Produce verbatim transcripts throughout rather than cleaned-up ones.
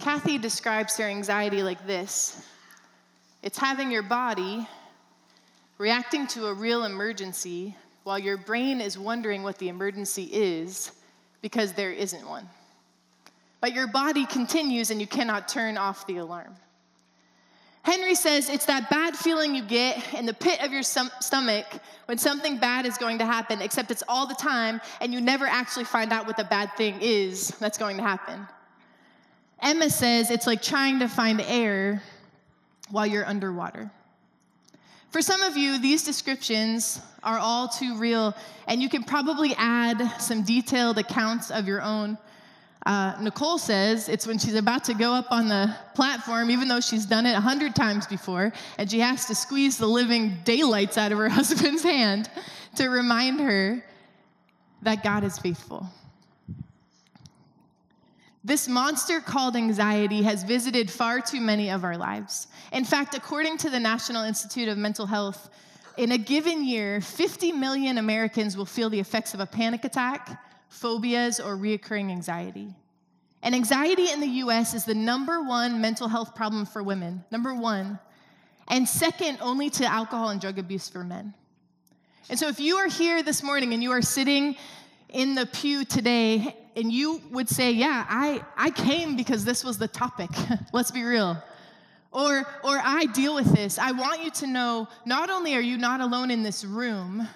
Kathy describes her anxiety like this. It's having your body reacting to a real emergency while your brain is wondering what the emergency is because there isn't one. But your body continues and you cannot turn off the alarm. Henry says it's that bad feeling you get in the pit of your stomach when something bad is going to happen, except it's all the time and you never actually find out what the bad thing is that's going to happen. Emma says it's like trying to find air while you're underwater. For some of you, these descriptions are all too real, and you can probably add some detailed accounts of your own. Uh, Nicole says it's when she's about to go up on the platform, even though she's done it a hundred times before, and she has to squeeze the living daylights out of her husband's hand to remind her that God is faithful. This monster called anxiety has visited far too many of our lives. In fact, according to the National Institute of Mental Health, in a given year, fifty million Americans will feel the effects of a panic attack, phobias, or reoccurring anxiety. And anxiety in the U S is the number one mental health problem for women, number one, and second only to alcohol and drug abuse for men. And so if you are here this morning and you are sitting in the pew today, and you would say, yeah, I, I came because this was the topic. Let's be real. Or, or I deal with this. I want you to know, not only are you not alone in this room,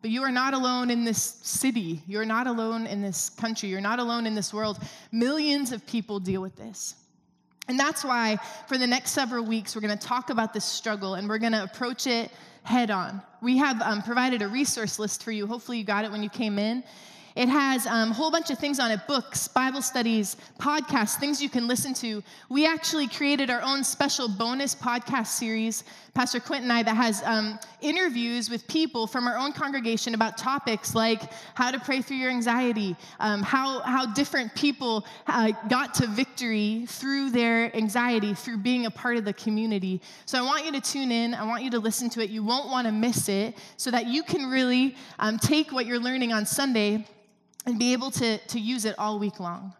but you are not alone in this city. You're not alone in this country. You're not alone in this world. Millions of people deal with this. And that's why for the next several weeks, we're going to talk about this struggle, and we're going to approach it head on. We have um, provided a resource list for you. Hopefully you got it when you came in. It has um, a whole bunch of things on it, books, Bible studies, podcasts, things you can listen to. We actually created our own special bonus podcast series, Pastor Quint and I, that has um, interviews with people from our own congregation about topics like how to pray through your anxiety, um, how, how different people uh, got to victory through their anxiety, through being a part of the community. So I want you to tune in. I want you to listen to it. You won't want to miss it, so that you can really um, take what you're learning on Sunday and be able to, to use it all week long.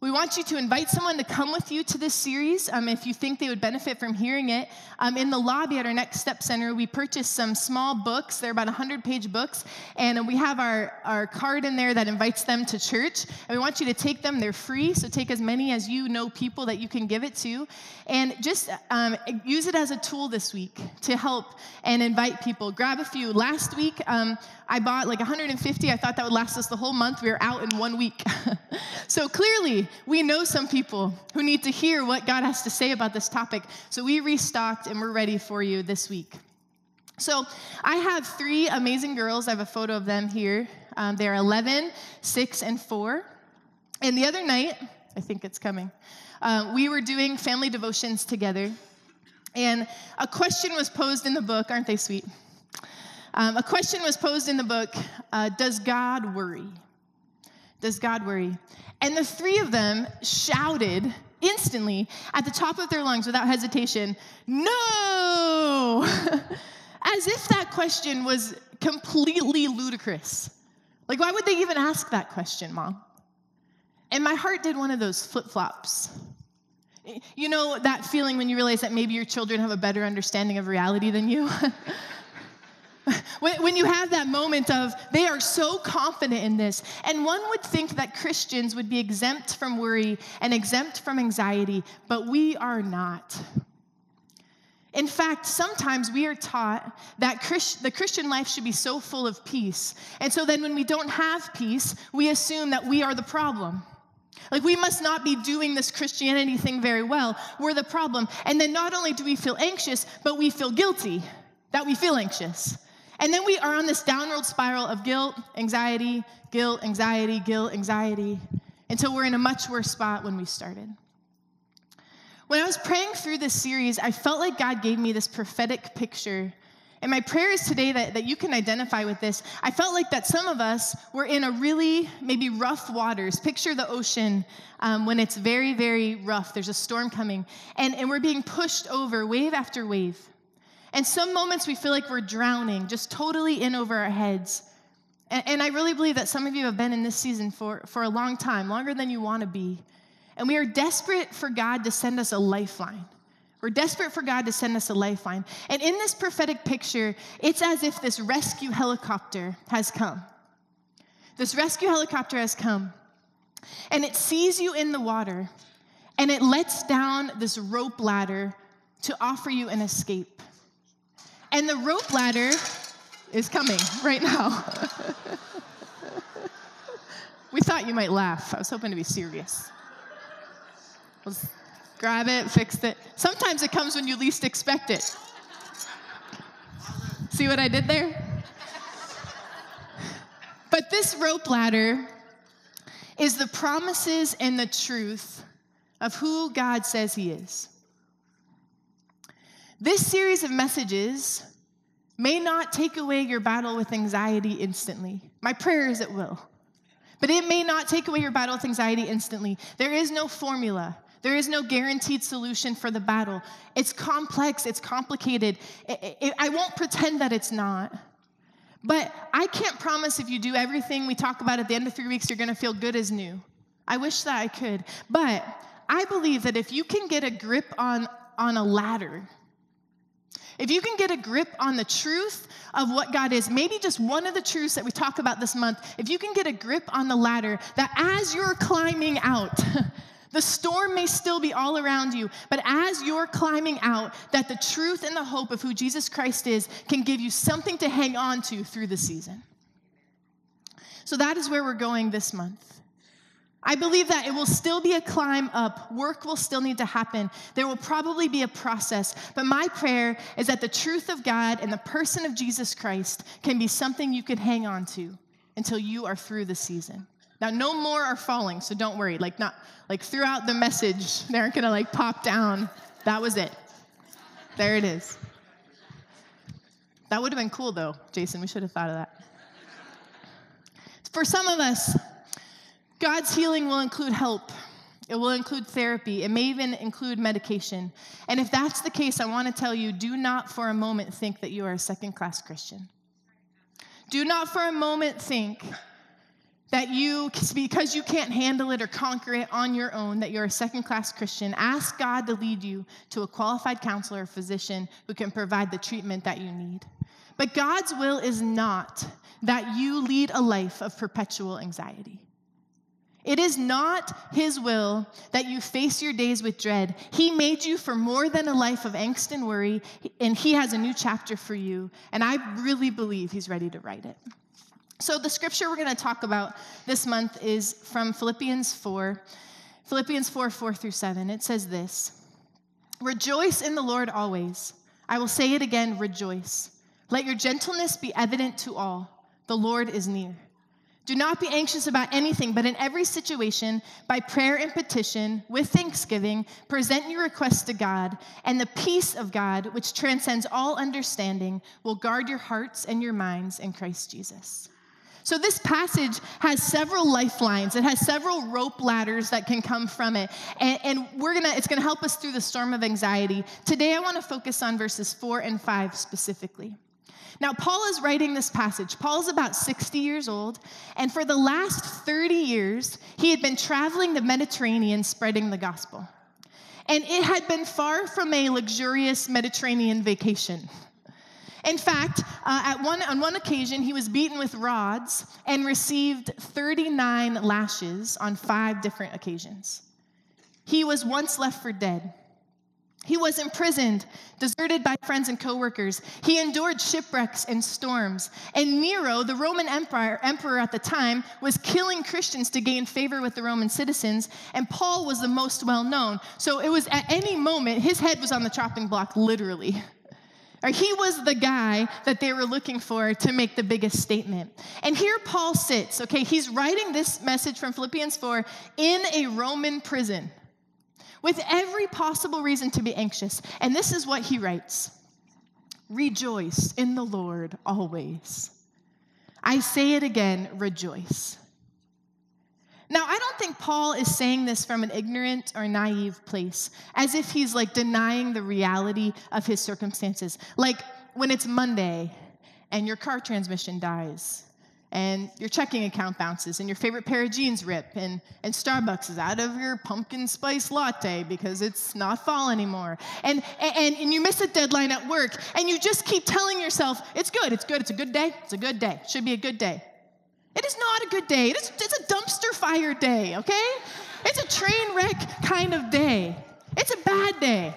We want you to invite someone to come with you to this series um, if you think they would benefit from hearing it. Um, in the lobby at our Next Step Center, we purchased some small books. They're about one hundred page books, and we have our, our card in there that invites them to church, and we want you to take them. They're free, so take as many as you know people that you can give it to, and just um, use it as a tool this week to help and invite people. Grab a few. Last week, um, I bought like one hundred fifty. I thought that would last us the whole month. We were out in one week. So clearly, we know some people who need to hear what God has to say about this topic. So we restocked, and we're ready for you this week. So I have three amazing girls. I have a photo of them here. Um, they're eleven, six, and four. And the other night, I think it's coming, uh, we were doing family devotions together. And a question was posed in the book. Aren't they sweet? Um, a question was posed in the book, uh, does God worry? Does God worry? And the three of them shouted instantly at the top of their lungs without hesitation, no! As if that question was completely ludicrous. Like, why would they even ask that question, Mom? And my heart did one of those flip-flops. You know that feeling when you realize that maybe your children have a better understanding of reality than you? When you have that moment of, they are so confident in this, and one would think that Christians would be exempt from worry and exempt from anxiety, but we are not. In fact, sometimes we are taught that Christ, the Christian life should be so full of peace, and so then when we don't have peace, we assume that we are the problem. Like, we must not be doing this Christianity thing very well. We're the problem. And then not only do we feel anxious, but we feel guilty that we feel anxious. And then we are on this downward spiral of guilt, anxiety, guilt, anxiety, guilt, anxiety, until we're in a much worse spot when we started. When I was praying through this series, I felt like God gave me this prophetic picture. And my prayer is today that, that you can identify with this. I felt like that some of us were in a really maybe rough waters. Picture the ocean um, when it's very, very rough. There's a storm coming. And, and we're being pushed over wave after wave. And some moments we feel like we're drowning, just totally in over our heads. And, and I really believe that some of you have been in this season for, for a long time, longer than you want to be. And we are desperate for God to send us a lifeline. We're desperate for God to send us a lifeline. And in this prophetic picture, it's as if this rescue helicopter has come. This rescue helicopter has come, and it sees you in the water, and it lets down this rope ladder to offer you an escape. And the rope ladder is coming right now. We thought you might laugh. I was hoping to be serious. Let's grab it, fix it. Sometimes it comes when you least expect it. See what I did there? But this rope ladder is the promises and the truth of who God says he is. This series of messages may not take away your battle with anxiety instantly. My prayer is it will. But it may not take away your battle with anxiety instantly. There is no formula. There is no guaranteed solution for the battle. It's complex. It's complicated. It, it, I won't pretend that it's not. But I can't promise if you do everything we talk about at the end of three weeks, you're going to feel good as new. I wish that I could. But I believe that if you can get a grip on, on a ladder, if you can get a grip on the truth of what God is, maybe just one of the truths that we talk about this month, if you can get a grip on the ladder, that as you're climbing out, the storm may still be all around you, but as you're climbing out, that the truth and the hope of who Jesus Christ is can give you something to hang on to through the season. So that is where we're going this month. I believe that it will still be a climb up. Work will still need to happen. There will probably be a process. But my prayer is that the truth of God and the person of Jesus Christ can be something you can hang on to until you are through the season. Now, no more are falling, so don't worry. Like not like throughout the message, they aren't going to like pop down. That was it. There it is. That would have been cool, though, Jason. We should have thought of that. For some of us, God's healing will include help. It will include therapy. It may even include medication. And if that's the case, I want to tell you, do not for a moment think that you are a second-class Christian. Do not for a moment think that you, because you can't handle it or conquer it on your own, that you're a second-class Christian. Ask God to lead you to a qualified counselor or physician who can provide the treatment that you need. But God's will is not that you lead a life of perpetual anxiety. It is not his will that you face your days with dread. He made you for more than a life of angst and worry, and he has a new chapter for you, and I really believe he's ready to write it. So the scripture we're going to talk about this month is from Philippians four, Philippians four, four through seven. It says this, "Rejoice in the Lord always. I will say it again, rejoice. Let your gentleness be evident to all. The Lord is near. Do not be anxious about anything, but in every situation, by prayer and petition, with thanksgiving, present your requests to God, and the peace of God, which transcends all understanding, will guard your hearts and your minds in Christ Jesus." So this passage has several lifelines. It has several rope ladders that can come from it. And, and we're gonna, it's going to help us through the storm of anxiety. Today, I want to focus on verses four and five specifically. Now, Paul is writing this passage. Paul's about sixty years old, and for the last thirty years, he had been traveling the Mediterranean spreading the gospel. And it had been far from a luxurious Mediterranean vacation. In fact, uh, at one, on one occasion, he was beaten with rods and received thirty-nine lashes on five different occasions. He was once left for dead. He was imprisoned, deserted by friends and coworkers. He endured shipwrecks and storms. And Nero, the Roman emperor, emperor at the time, was killing Christians to gain favor with the Roman citizens. And Paul was the most well-known. So it was at any moment, his head was on the chopping block, literally. Or he was the guy that they were looking for to make the biggest statement. And here Paul sits, okay? He's writing this message from Philippians four in a Roman prison, with every possible reason to be anxious. And this is what he writes. "Rejoice in the Lord always. I say it again, rejoice." Now, I don't think Paul is saying this from an ignorant or naive place, as if he's like denying the reality of his circumstances. Like when it's Monday and your car transmission dies and your checking account bounces, and your favorite pair of jeans rip, and, and Starbucks is out of your pumpkin spice latte because it's not fall anymore, and, and, and you miss a deadline at work, and you just keep telling yourself, it's good, it's good, it's a good day, it's a good day, it should be a good day. It is not a good day. It is, it's a dumpster fire day, okay? It's a train wreck kind of day. It's a bad day.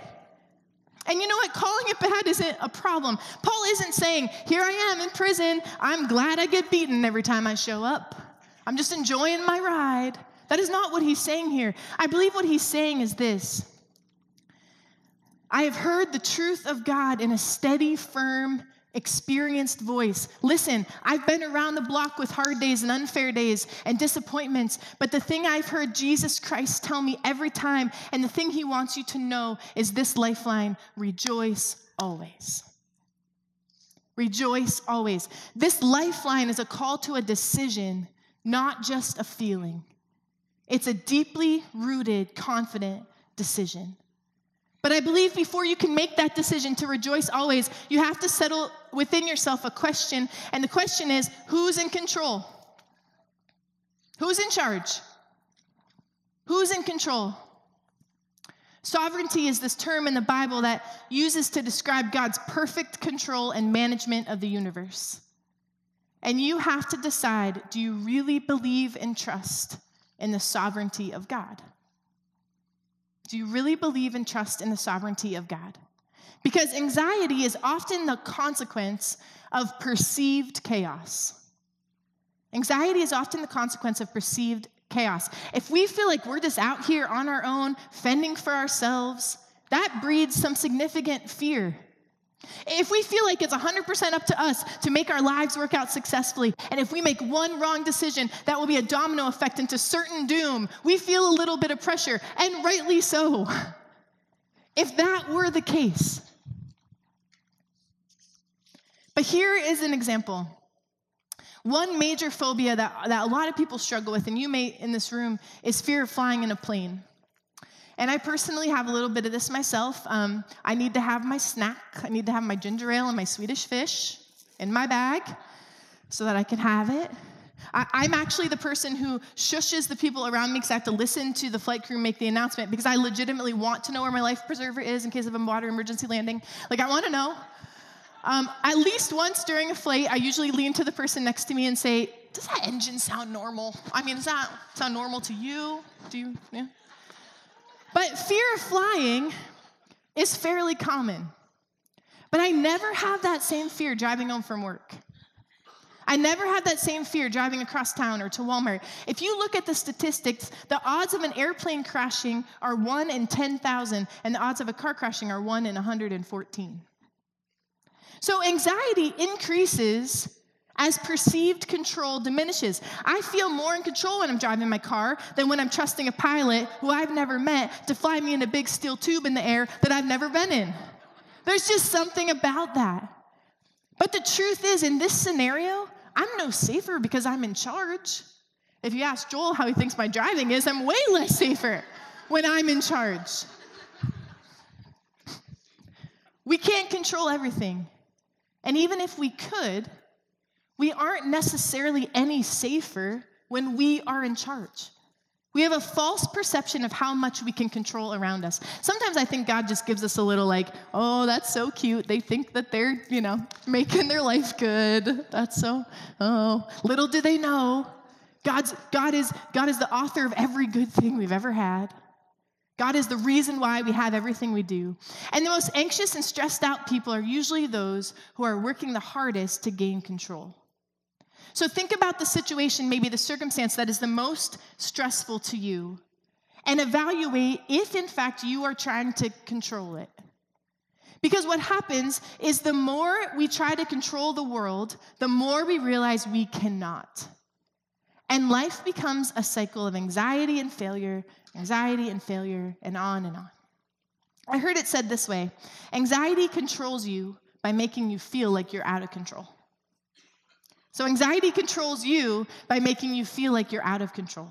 And you know what? Calling it bad isn't a problem. Paul isn't saying, here I am in prison. I'm glad I get beaten every time I show up. I'm just enjoying my ride. That is not what he's saying here. I believe what he's saying is this. I have heard the truth of God in a steady, firm, experienced voice. Listen, I've been around the block with hard days and unfair days and disappointments, but the thing I've heard Jesus Christ tell me every time, and the thing he wants you to know is this lifeline: rejoice always. Rejoice always. This lifeline is a call to a decision, not just a feeling. It's a deeply rooted, confident decision. But I believe before you can make that decision to rejoice always, you have to settle within yourself a question. And the question is, who's in control? Who's in charge? Who's in control? Sovereignty is this term in the Bible that uses to describe God's perfect control and management of the universe. And you have to decide, do you really believe and trust in the sovereignty of God? Do you really believe and trust in the sovereignty of God? Because anxiety is often the consequence of perceived chaos. Anxiety is often the consequence of perceived chaos. If we feel like we're just out here on our own, fending for ourselves, that breeds some significant fear. If we feel like it's one hundred percent up to us to make our lives work out successfully, and if we make one wrong decision, that will be a domino effect into certain doom, we feel a little bit of pressure, and rightly so. If that were the case. But here is an example. One major phobia that, that a lot of people struggle with, and you may in this room, is fear of flying in a plane. And I personally have a little bit of this myself. Um, I need to have my snack. I need to have my ginger ale and my Swedish fish in my bag so that I can have it. I, I'm actually the person who shushes the people around me because I have to listen to the flight crew make the announcement because I legitimately want to know where my life preserver is in case of a water emergency landing. Like, I want to know. Um, at least once during a flight, I usually lean to the person next to me and say, does that engine sound normal? I mean, does that sound normal to you? Do you? Yeah. But fear of flying is fairly common. But I never have that same fear driving home from work. I never have that same fear driving across town or to Walmart. If you look at the statistics, the odds of an airplane crashing are one in ten thousand, and the odds of a car crashing are one in one hundred fourteen. So anxiety increases as perceived control diminishes. I feel more in control when I'm driving my car than when I'm trusting a pilot who I've never met to fly me in a big steel tube in the air that I've never been in. There's just something about that. But the truth is, in this scenario, I'm no safer because I'm in charge. If you ask Joel how he thinks my driving is, I'm way less safer when I'm in charge. We can't control everything. And even if we could, we aren't necessarily any safer when we are in charge. We have a false perception of how much we can control around us. Sometimes I think God just gives us a little like, oh, that's so cute. They think that they're, you know, making their life good. That's so, oh, little do they know. God's, God is, God is the author of every good thing we've ever had. God is the reason why we have everything we do. And the most anxious and stressed out people are usually those who are working the hardest to gain control. So think about the situation, maybe the circumstance that is the most stressful to you, and evaluate if, in fact, you are trying to control it. Because what happens is the more we try to control the world, the more we realize we cannot. And life becomes a cycle of anxiety and failure, anxiety and failure, and on and on. I heard it said this way: anxiety controls you by making you feel like you're out of control. So anxiety controls you by making you feel like you're out of control.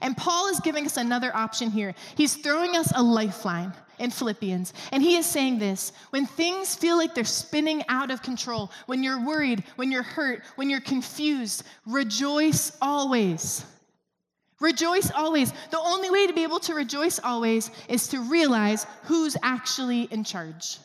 And Paul is giving us another option here. He's throwing us a lifeline in Philippians. And he is saying this: when things feel like they're spinning out of control, when you're worried, when you're hurt, when you're confused, rejoice always. Rejoice always. The only way to be able to rejoice always is to realize who's actually in charge.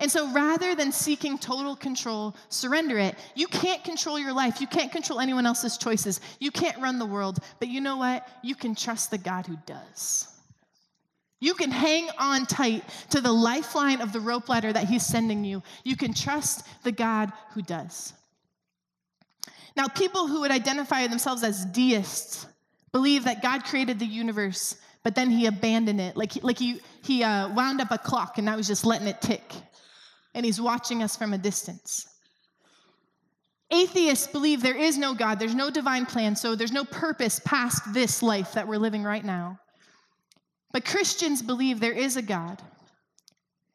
And so rather than seeking total control, surrender it. You can't control your life. You can't control anyone else's choices. You can't run the world. But you know what? You can trust the God who does. You can hang on tight to the lifeline of the rope ladder that he's sending you. You can trust the God who does. Now, people who would identify themselves as deists believe that God created the universe, but then he abandoned it. Like, like he, he uh, wound up a clock and now he's just letting it tick. And he's watching us from a distance. Atheists believe there is no God, there's no divine plan, so there's no purpose past this life that we're living right now. But Christians believe there is a God,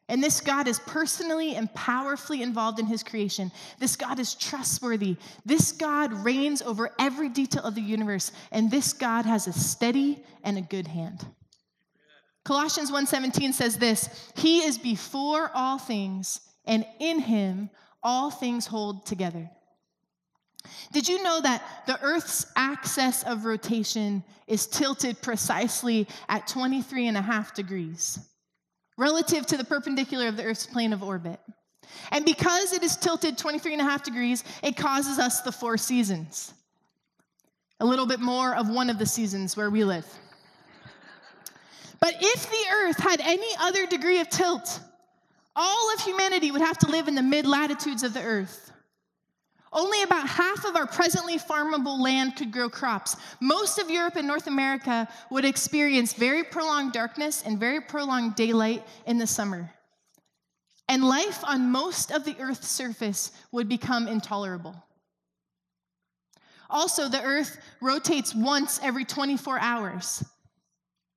and this God is personally and powerfully involved in his creation. This God is trustworthy. This God reigns over every detail of the universe, and this God has a steady and a good hand. Colossians one seventeen says this: he is before all things, and in him all things hold together. Did you know that the Earth's axis of rotation is tilted precisely at twenty-three and a half degrees relative to the perpendicular of the Earth's plane of orbit? And because it is tilted twenty-three and a half degrees, it causes us the four seasons. A little bit more of one of the seasons where we live. But if the Earth had any other degree of tilt, all of humanity would have to live in the mid-latitudes of the Earth. Only about half of our presently farmable land could grow crops. Most of Europe and North America would experience very prolonged darkness and very prolonged daylight in the summer. And life on most of the Earth's surface would become intolerable. Also, the Earth rotates once every twenty-four hours.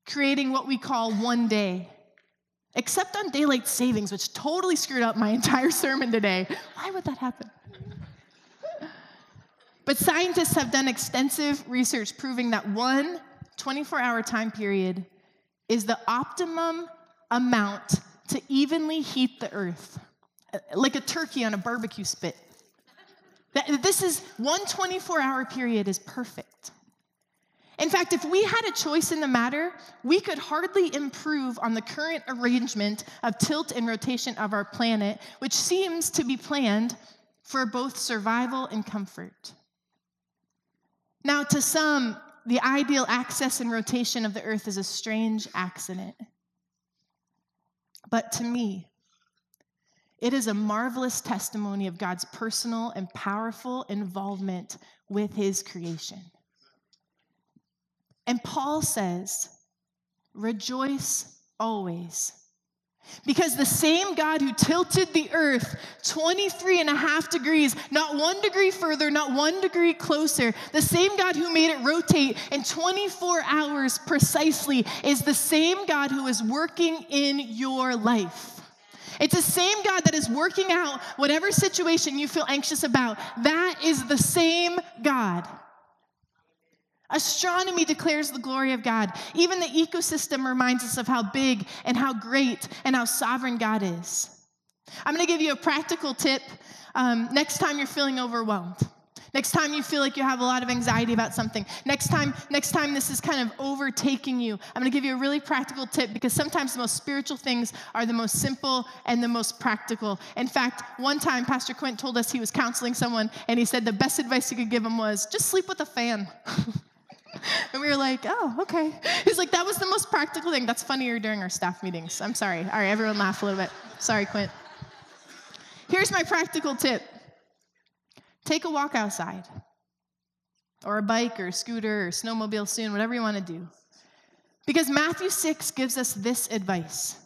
Creating what we call one day, except on daylight savings, which totally screwed up my entire sermon today. Why would that happen? But scientists have done extensive research proving that one twenty-four hour time period is the optimum amount to evenly heat the Earth, like a turkey on a barbecue spit. This is one twenty-four hour period is perfect. In fact, if we had a choice in the matter, we could hardly improve on the current arrangement of tilt and rotation of our planet, which seems to be planned for both survival and comfort. Now, to some, the ideal axis and rotation of the Earth is a strange accident. But to me, it is a marvelous testimony of God's personal and powerful involvement with his creation. And Paul says, rejoice always. Because the same God who tilted the Earth twenty-three and a half degrees, not one degree further, not one degree closer, the same God who made it rotate in twenty-four hours precisely is the same God who is working in your life. It's the same God that is working out whatever situation you feel anxious about. That is the same God. Astronomy declares the glory of God. Even the ecosystem reminds us of how big and how great and how sovereign God is. I'm going to give you a practical tip. Um, next time you're feeling overwhelmed, next time you feel like you have a lot of anxiety about something, next time, next time this is kind of overtaking you, I'm going to give you a really practical tip, because sometimes the most spiritual things are the most simple and the most practical. In fact, one time Pastor Quint told us he was counseling someone, and he said the best advice he could give him was, just sleep with a fan. And we were like, oh, okay. He's like, that was the most practical thing. That's funnier during our staff meetings. I'm sorry. All right, everyone laugh a little bit. Sorry, Quint. Here's my practical tip. Take a walk outside, or a bike, or a scooter, or snowmobile soon, whatever you want to do. Because Matthew six gives us this advice.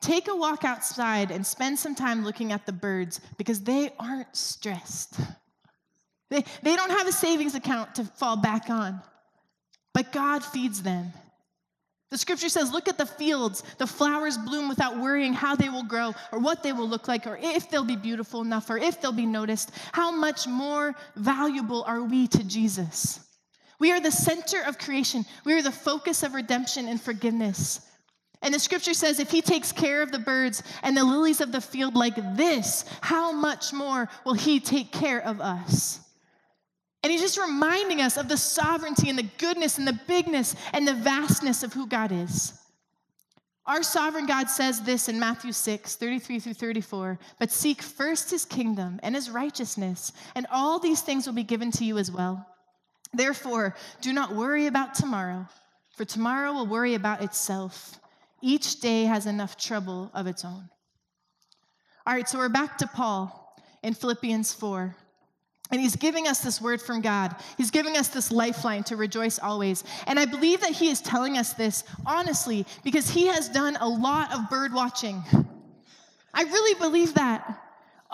Take a walk outside and spend some time looking at the birds, because they aren't stressed. They, they don't have a savings account to fall back on, but God feeds them. The scripture says, look at the fields. The flowers bloom without worrying how they will grow or what they will look like or if they'll be beautiful enough or if they'll be noticed. How much more valuable are we to Jesus? We are the center of creation. We are the focus of redemption and forgiveness. And the scripture says, if he takes care of the birds and the lilies of the field like this, how much more will he take care of us? And he's just reminding us of the sovereignty and the goodness and the bigness and the vastness of who God is. Our sovereign God says this in Matthew six, thirty-three through thirty-four, but seek first his kingdom and his righteousness, and all these things will be given to you as well. Therefore, do not worry about tomorrow, for tomorrow will worry about itself. Each day has enough trouble of its own. All right, so we're back to Paul in Philippians four. And he's giving us this word from God. He's giving us this lifeline to rejoice always. And I believe that he is telling us this honestly because he has done a lot of bird watching. I really believe that.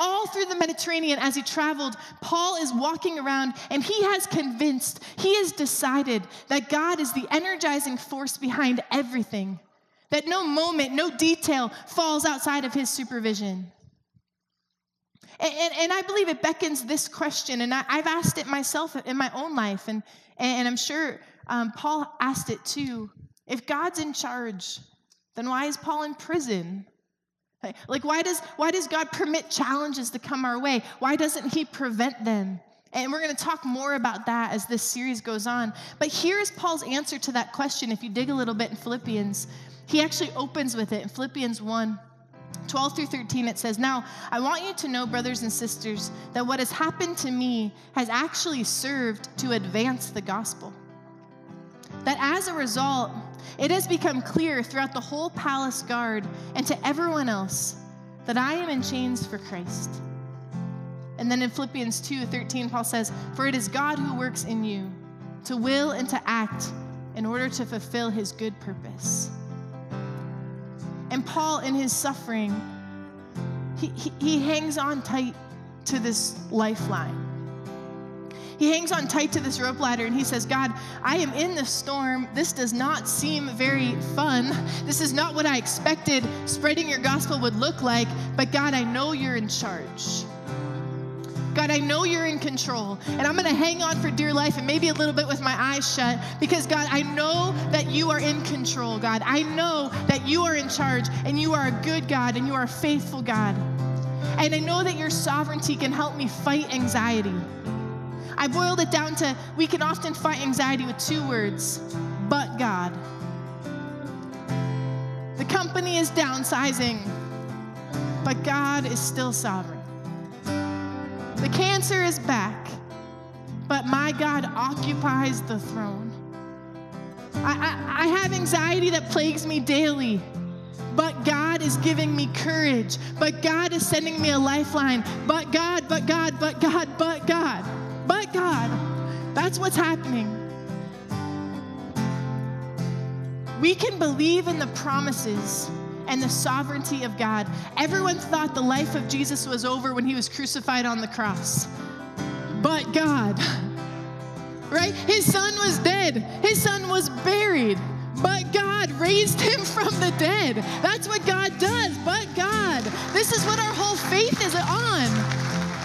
All through the Mediterranean as he traveled, Paul is walking around and he has convinced, he has decided that God is the energizing force behind everything. That no moment, no detail falls outside of his supervision. And, and, and I believe it beckons this question, and I, I've asked it myself in my own life, and, and I'm sure um, Paul asked it too. If God's in charge, then why is Paul in prison? Like, like why does why does God permit challenges to come our way? Why doesn't he prevent them? And we're going to talk more about that as this series goes on. But here is Paul's answer to that question. If you dig a little bit in Philippians, he actually opens with it in Philippians one, twelve through thirteen, it says, now, I want you to know, brothers and sisters, that what has happened to me has actually served to advance the gospel. That as a result, it has become clear throughout the whole palace guard and to everyone else that I am in chains for Christ. And then in Philippians two, thirteen, Paul says, for it is God who works in you to will and to act in order to fulfill his good purpose. And Paul, in his suffering, he, he, he hangs on tight to this lifeline. He hangs on tight to this rope ladder, and he says, God, I am in the storm. This does not seem very fun. This is not what I expected spreading your gospel would look like, but God, I know you're in charge. God, I know you're in control, and I'm going to hang on for dear life and maybe a little bit with my eyes shut because, God, I know that you are in control, God. I know that you are in charge, and you are a good God, and you are a faithful God. And I know that your sovereignty can help me fight anxiety. I boiled it down to we can often fight anxiety with two words, but God. The company is downsizing, but God is still sovereign. The cancer is back, but my God occupies the throne. I, I, I have anxiety that plagues me daily, but God is giving me courage. But God is sending me a lifeline. But God, but God, but God, but God, but God. That's what's happening. We can believe in the promises and the sovereignty of God. Everyone thought the life of Jesus was over when he was crucified on the cross. But God, right? His son was dead. His son was buried. But God raised him from the dead. That's what God does. But God, this is what our whole faith is on.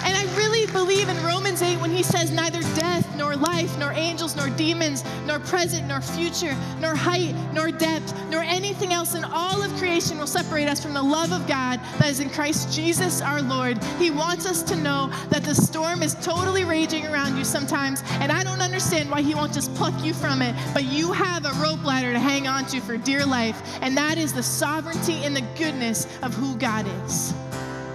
And I really believe in Romans eight when he says neither death nor life nor angels nor demons nor present nor future nor height nor depth nor anything else in all of creation will separate us from the love of God that is in Christ Jesus our Lord. He wants us to know that the storm is totally raging around you sometimes, and I don't understand why he won't just pluck you from it, but you have a rope ladder to hang on to for dear life, and that is the sovereignty and the goodness of who God is.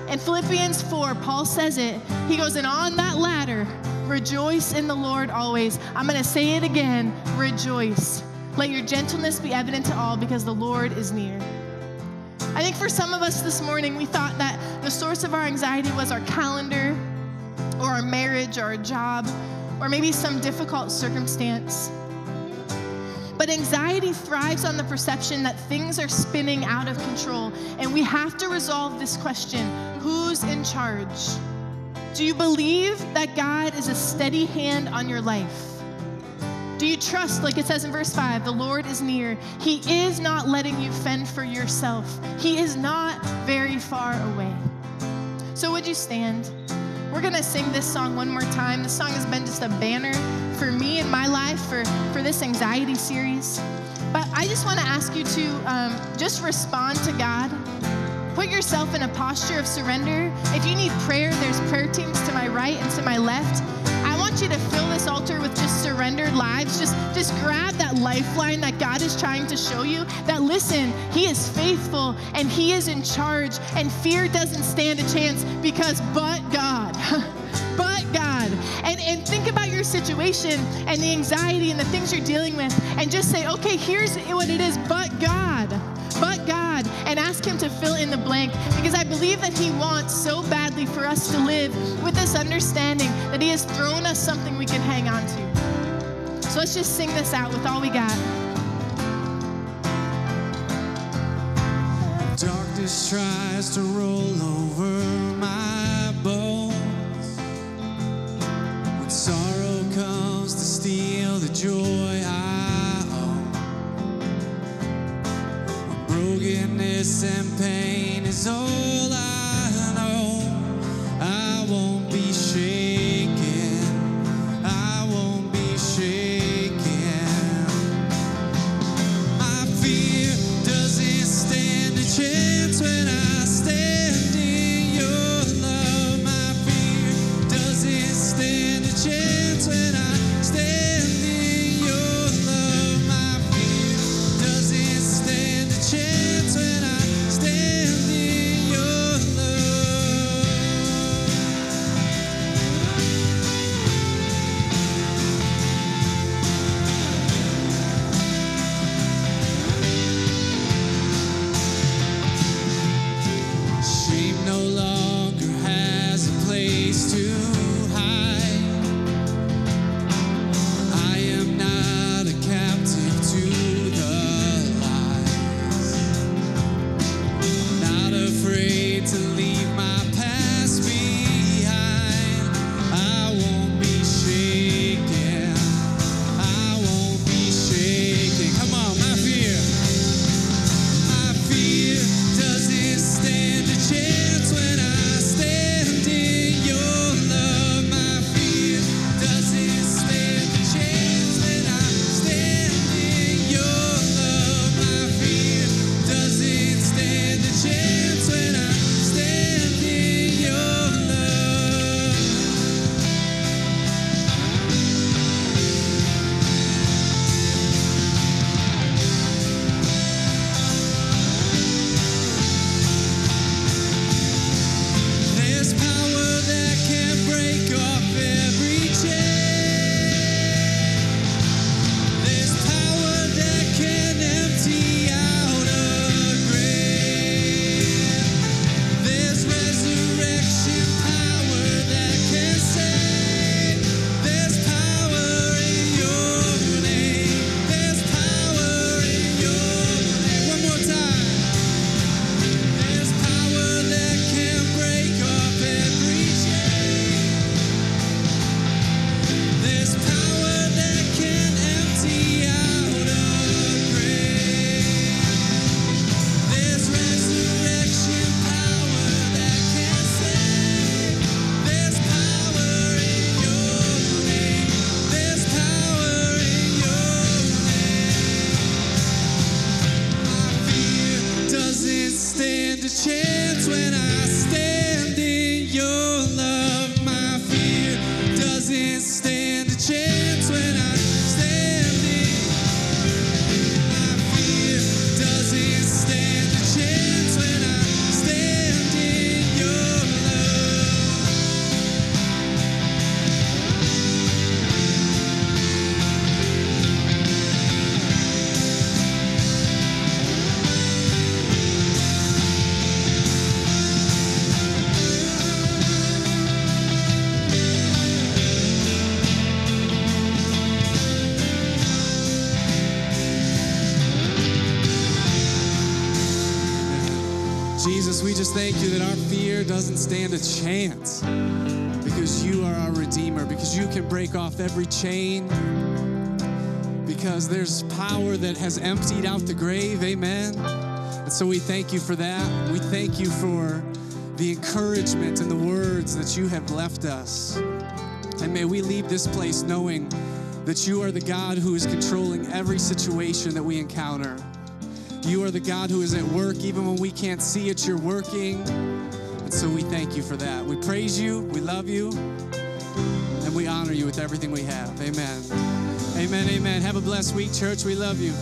In Philippians four, Paul says it. He goes, and on that ladder, rejoice in the Lord always. I'm going to say it again, rejoice. Let your gentleness be evident to all because the Lord is near. I think for some of us this morning, we thought that the source of our anxiety was our calendar or our marriage or our job or maybe some difficult circumstance. But anxiety thrives on the perception that things are spinning out of control. And we have to resolve this question, who's in charge? Do you believe that God is a steady hand on your life? Do you trust, like it says in verse five, the Lord is near. He is not letting you fend for yourself. He is not very far away. So would you stand? We're going to sing this song one more time. This song has been just a banner for me in my life for, for this anxiety series. But I just want to ask you to um, just respond to God. Put yourself in a posture of surrender. If you need prayer, there's prayer teams to my right and to my left. I want you to fill this altar with just surrendered lives. Just, just grab that lifeline that God is trying to show you, that listen, he is faithful and he is in charge and fear doesn't stand a chance because but God, but God. And, and think about your situation and the anxiety and the things you're dealing with and just say, okay, here's what it is, but God, but God. And ask him to fill in the blank, because I believe that he wants so badly for us to live with this understanding that he has thrown us something we can hang on to. So let's just sing this out with all we got. Darkness tries to roll over my bones. When sorrow comes to steal the joy I brokenness and pain is all I know. I won't be shaken. I won't be shaken. My fear doesn't stand a chance when I stand in your love. My fear doesn't stand a chance when I thank you that our fear doesn't stand a chance because you are our Redeemer, because you can break off every chain, because there's power that has emptied out the grave, amen? And so we thank you for that. We thank you for the encouragement and the words that you have left us. And may we leave this place knowing that you are the God who is controlling every situation that we encounter. You are the God who is at work even when we can't see it, you're working. And so we thank you for that. We praise you, we love you, and we honor you with everything we have. Amen. Amen, amen. Have a blessed week, church. We love you.